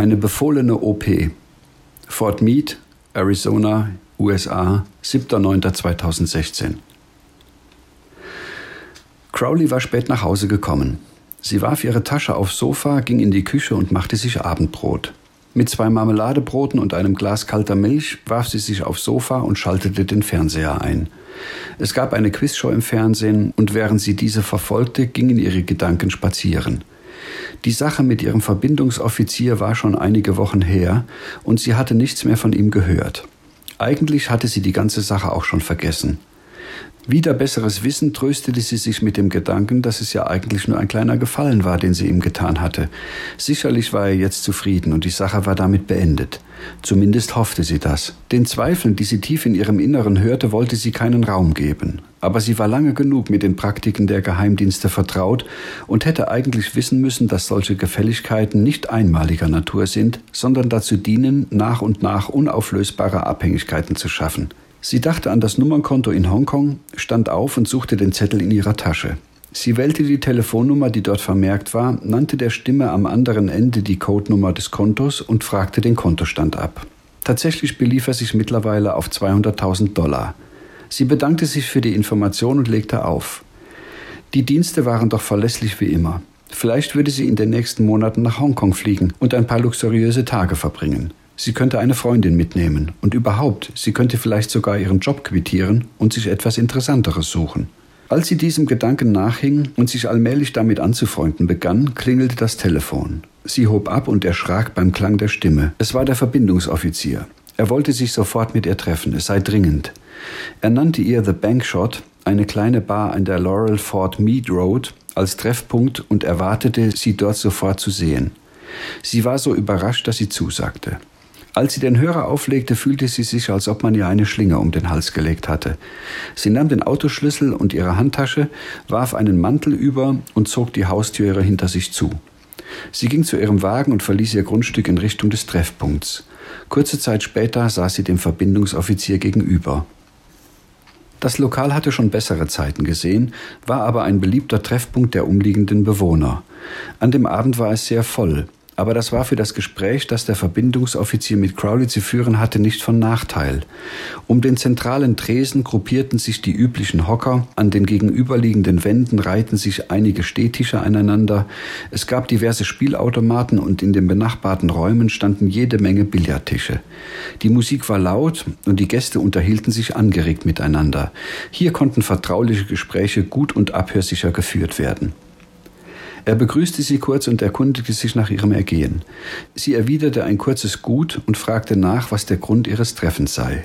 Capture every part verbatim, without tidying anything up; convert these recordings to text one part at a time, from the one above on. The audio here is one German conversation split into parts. Eine befohlene O P. Fort Meade, Arizona, U S A, siebter neunter zweitausendsechzehn. Crowley war spät nach Hause gekommen. Sie warf ihre Tasche aufs Sofa, ging in die Küche und machte sich Abendbrot. Mit zwei Marmeladebroten und einem Glas kalter Milch warf sie sich aufs Sofa und schaltete den Fernseher ein. Es gab eine Quizshow im Fernsehen und während sie diese verfolgte, gingen ihre Gedanken spazieren. Die Sache mit ihrem Verbindungsoffizier war schon einige Wochen her und sie hatte nichts mehr von ihm gehört. Eigentlich hatte sie die ganze Sache auch schon vergessen. Wider besseres Wissen tröstete sie sich mit dem Gedanken, dass es ja eigentlich nur ein kleiner Gefallen war, den sie ihm getan hatte. Sicherlich war er jetzt zufrieden und die Sache war damit beendet. Zumindest hoffte sie das. Den Zweifeln, die sie tief in ihrem Inneren hörte, wollte sie keinen Raum geben. Aber sie war lange genug mit den Praktiken der Geheimdienste vertraut und hätte eigentlich wissen müssen, dass solche Gefälligkeiten nicht einmaliger Natur sind, sondern dazu dienen, nach und nach unauflösbare Abhängigkeiten zu schaffen. Sie dachte an das Nummernkonto in Hongkong, stand auf und suchte den Zettel in ihrer Tasche. Sie wählte die Telefonnummer, die dort vermerkt war, nannte der Stimme am anderen Ende die Codenummer des Kontos und fragte den Kontostand ab. Tatsächlich belief er sich mittlerweile auf zweihunderttausend Dollar. Sie bedankte sich für die Information und legte auf. Die Dienste waren doch verlässlich wie immer. Vielleicht würde sie in den nächsten Monaten nach Hongkong fliegen und ein paar luxuriöse Tage verbringen. Sie könnte eine Freundin mitnehmen und überhaupt, sie könnte vielleicht sogar ihren Job quittieren und sich etwas Interessanteres suchen. Als sie diesem Gedanken nachhing und sich allmählich damit anzufreunden begann, klingelte das Telefon. Sie hob ab und erschrak beim Klang der Stimme. Es war der Verbindungsoffizier. Er wollte sich sofort mit ihr treffen, es sei dringend. Er nannte ihr The Bank Shot, eine kleine Bar an der Laurel Fort Mead Road, als Treffpunkt und erwartete, sie dort sofort zu sehen. Sie war so überrascht, dass sie zusagte. Als sie den Hörer auflegte, fühlte sie sich, als ob man ihr eine Schlinge um den Hals gelegt hatte. Sie nahm den Autoschlüssel und ihre Handtasche, warf einen Mantel über und zog die Haustüre hinter sich zu. Sie ging zu ihrem Wagen und verließ ihr Grundstück in Richtung des Treffpunkts. Kurze Zeit später saß sie dem Verbindungsoffizier gegenüber. Das Lokal hatte schon bessere Zeiten gesehen, war aber ein beliebter Treffpunkt der umliegenden Bewohner. An dem Abend war es sehr voll. Aber das war für das Gespräch, das der Verbindungsoffizier mit Crowley zu führen hatte, nicht von Nachteil. Um den zentralen Tresen gruppierten sich die üblichen Hocker, an den gegenüberliegenden Wänden reihten sich einige Stehtische aneinander, es gab diverse Spielautomaten und in den benachbarten Räumen standen jede Menge Billardtische. Die Musik war laut und die Gäste unterhielten sich angeregt miteinander. Hier konnten vertrauliche Gespräche gut und abhörsicher geführt werden. Er begrüßte sie kurz und erkundigte sich nach ihrem Ergehen. Sie erwiderte ein kurzes Gut und fragte nach, was der Grund ihres Treffens sei.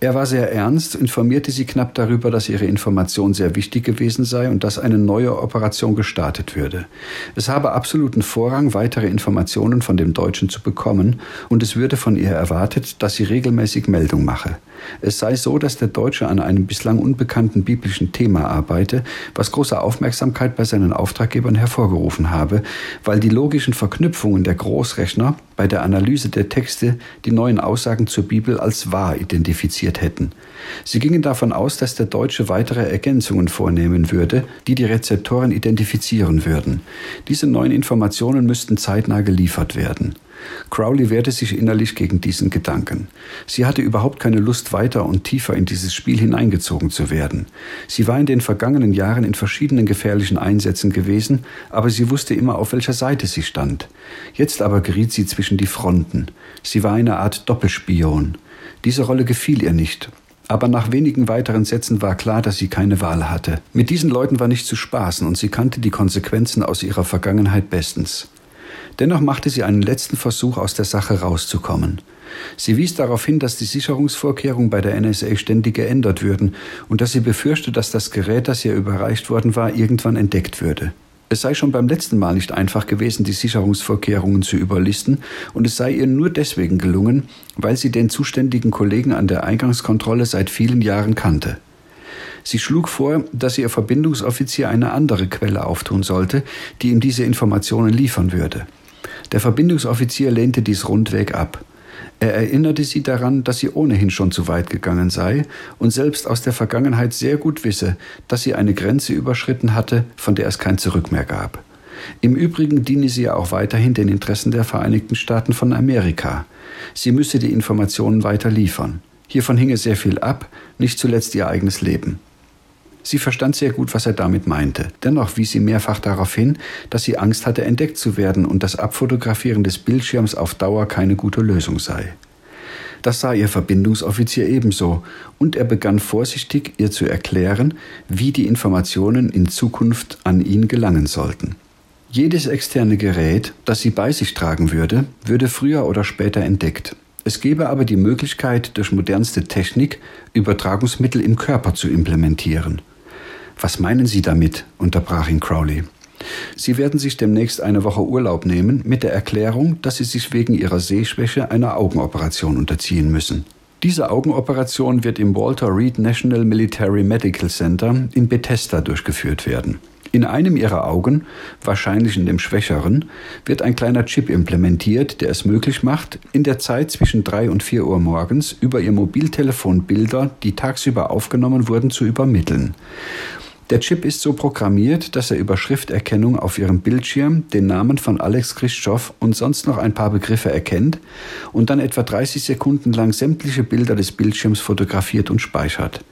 Er war sehr ernst, informierte sie knapp darüber, dass ihre Information sehr wichtig gewesen sei und dass eine neue Operation gestartet würde. Es habe absoluten Vorrang, weitere Informationen von dem Deutschen zu bekommen, und es würde von ihr erwartet, dass sie regelmäßig Meldung mache. Es sei so, dass der Deutsche an einem bislang unbekannten biblischen Thema arbeite, was große Aufmerksamkeit bei seinen Auftraggebern hervorgerufen habe, weil die logischen Verknüpfungen der Großrechner bei der Analyse der Texte die neuen Aussagen zur Bibel als wahr identifiziert hätten. Sie gingen davon aus, dass der Deutsche weitere Ergänzungen vornehmen würde, die die Rezeptoren identifizieren würden. Diese neuen Informationen müssten zeitnah geliefert werden. Crowley wehrte sich innerlich gegen diesen Gedanken. Sie hatte überhaupt keine Lust, weiter und tiefer in dieses Spiel hineingezogen zu werden. Sie war in den vergangenen Jahren in verschiedenen gefährlichen Einsätzen gewesen, aber sie wusste immer, auf welcher Seite sie stand. Jetzt aber geriet sie zwischen die Fronten. Sie war eine Art Doppelspion. Diese Rolle gefiel ihr nicht. Aber nach wenigen weiteren Sätzen war klar, dass sie keine Wahl hatte. Mit diesen Leuten war nicht zu spaßen und sie kannte die Konsequenzen aus ihrer Vergangenheit bestens. Dennoch machte sie einen letzten Versuch, aus der Sache rauszukommen. Sie wies darauf hin, dass die Sicherungsvorkehrungen bei der N S A ständig geändert würden und dass sie befürchte, dass das Gerät, das ihr überreicht worden war, irgendwann entdeckt würde. Es sei schon beim letzten Mal nicht einfach gewesen, die Sicherungsvorkehrungen zu überlisten, und es sei ihr nur deswegen gelungen, weil sie den zuständigen Kollegen an der Eingangskontrolle seit vielen Jahren kannte. Sie schlug vor, dass ihr Verbindungsoffizier eine andere Quelle auftun sollte, die ihm diese Informationen liefern würde. Der Verbindungsoffizier lehnte dies rundweg ab. Er erinnerte sie daran, dass sie ohnehin schon zu weit gegangen sei und selbst aus der Vergangenheit sehr gut wisse, dass sie eine Grenze überschritten hatte, von der es kein Zurück mehr gab. Im Übrigen diene sie ja auch weiterhin den Interessen der Vereinigten Staaten von Amerika. Sie müsse die Informationen weiter liefern. Hiervon hinge sehr viel ab, nicht zuletzt ihr eigenes Leben. Sie verstand sehr gut, was er damit meinte. Dennoch wies sie mehrfach darauf hin, dass sie Angst hatte, entdeckt zu werden und das Abfotografieren des Bildschirms auf Dauer keine gute Lösung sei. Das sah ihr Verbindungsoffizier ebenso, und er begann vorsichtig, ihr zu erklären, wie die Informationen in Zukunft an ihn gelangen sollten. Jedes externe Gerät, das sie bei sich tragen würde, würde früher oder später entdeckt. Es gäbe aber die Möglichkeit, durch modernste Technik Übertragungsmittel im Körper zu implementieren. »Was meinen Sie damit?« unterbrach ihn Crowley. Sie werden sich demnächst eine Woche Urlaub nehmen, mit der Erklärung, dass Sie sich wegen Ihrer Sehschwäche einer Augenoperation unterziehen müssen. Diese Augenoperation wird im Walter Reed National Military Medical Center in Bethesda durchgeführt werden. In einem Ihrer Augen, wahrscheinlich in dem schwächeren, wird ein kleiner Chip implementiert, der es möglich macht, in der Zeit zwischen drei und vier Uhr morgens über Ihr Mobiltelefon Bilder, die tagsüber aufgenommen wurden, zu übermitteln. Der Chip ist so programmiert, dass er über Schrifterkennung auf Ihrem Bildschirm den Namen von Alex Christoph und sonst noch ein paar Begriffe erkennt und dann etwa dreißig Sekunden lang sämtliche Bilder des Bildschirms fotografiert und speichert.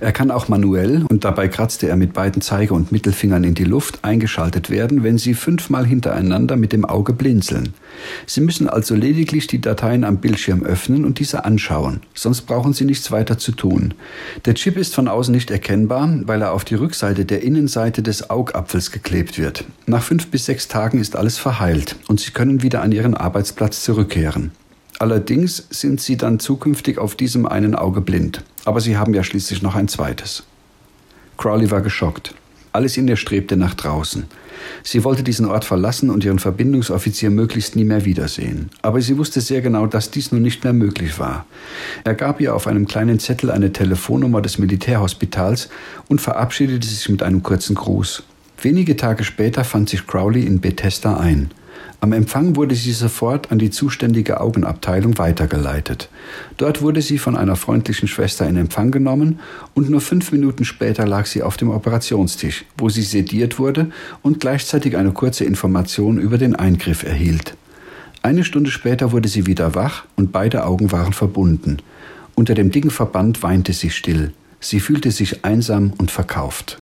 Er kann auch manuell, und dabei kratzte er mit beiden Zeige- und Mittelfingern in die Luft, eingeschaltet werden, wenn Sie fünfmal hintereinander mit dem Auge blinzeln. Sie müssen also lediglich die Dateien am Bildschirm öffnen und diese anschauen, sonst brauchen Sie nichts weiter zu tun. Der Chip ist von außen nicht erkennbar, weil er auf die Rückseite der Innenseite des Augapfels geklebt wird. Nach fünf bis sechs Tagen ist alles verheilt und Sie können wieder an Ihren Arbeitsplatz zurückkehren. Allerdings sind Sie dann zukünftig auf diesem einen Auge blind. Aber Sie haben ja schließlich noch ein zweites. Crowley war geschockt. Alles in ihr strebte nach draußen. Sie wollte diesen Ort verlassen und ihren Verbindungsoffizier möglichst nie mehr wiedersehen. Aber sie wusste sehr genau, dass dies nun nicht mehr möglich war. Er gab ihr auf einem kleinen Zettel eine Telefonnummer des Militärhospitals und verabschiedete sich mit einem kurzen Gruß. Wenige Tage später fand sich Crowley in Bethesda ein. Am Empfang wurde sie sofort an die zuständige Augenabteilung weitergeleitet. Dort wurde sie von einer freundlichen Schwester in Empfang genommen und nur fünf Minuten später lag sie auf dem Operationstisch, wo sie sediert wurde und gleichzeitig eine kurze Information über den Eingriff erhielt. Eine Stunde später wurde sie wieder wach und beide Augen waren verbunden. Unter dem dicken Verband weinte sie still. Sie fühlte sich einsam und verkauft.